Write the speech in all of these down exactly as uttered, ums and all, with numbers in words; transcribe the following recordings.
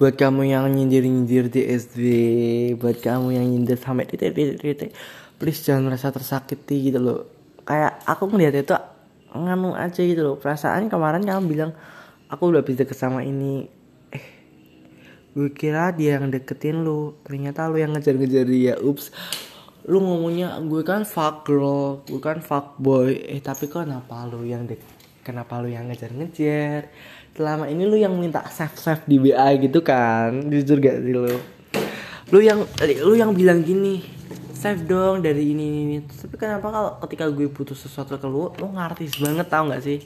Buat kamu yang nyindir-nyindir di S D, buat kamu yang nyindir sampai titik-titik, please jangan merasa tersakiti gitu loh. Kayak aku ngeliat itu nganu aja gitu loh. Perasaan kemarin kamu bilang aku udah bisa deket sama ini. Eh, gue kira dia yang deketin lu, ternyata lu yang ngejar-ngejar dia. Ups, lu ngomongnya gue kan fuck girl, gue kan fuck boy. Eh tapi kok kenapa lu yang deketin? Kenapa lu yang ngejar-ngejar? Selama ini lu yang minta save-save di B A gitu kan? Jujur gak sih lu? Lu yang lu yang bilang gini, save dong dari ini ini. Tapi kenapa kalau ketika gue butuh sesuatu ke lu, lu ngartis banget tau gak sih?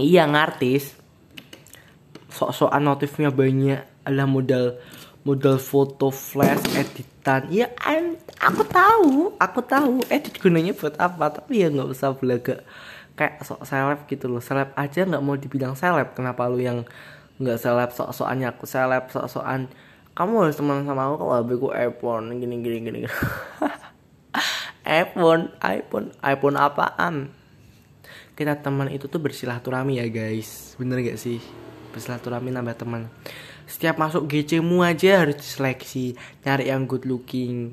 Iya ngartis. Sok-sokan notifnya banyak, adalah modal modal foto flash editan. Ya I'm, aku tahu aku tahu edit gunanya buat apa, tapi ya nggak usah belaga kayak sok seleb gitu loh. Seleb aja nggak mau dibilang seleb, kenapa lu yang nggak seleb sok-sokannya aku seleb, sok-sokan kamu harus teman sama aku kalau aku iPhone gini gini gini, gini. iPhone iPhone iPhone apaan? Kita teman itu tuh bersilaturahmi ya guys, bener gak sih? Bersilaturahmi nambah teman. Setiap masuk G C-mu aja harus diseleksi, nyari yang good looking,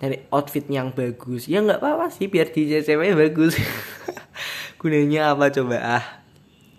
nyari outfit yang bagus. Ya nggak apa-apa sih biar di G C-nya bagus. Gunanya apa coba ah?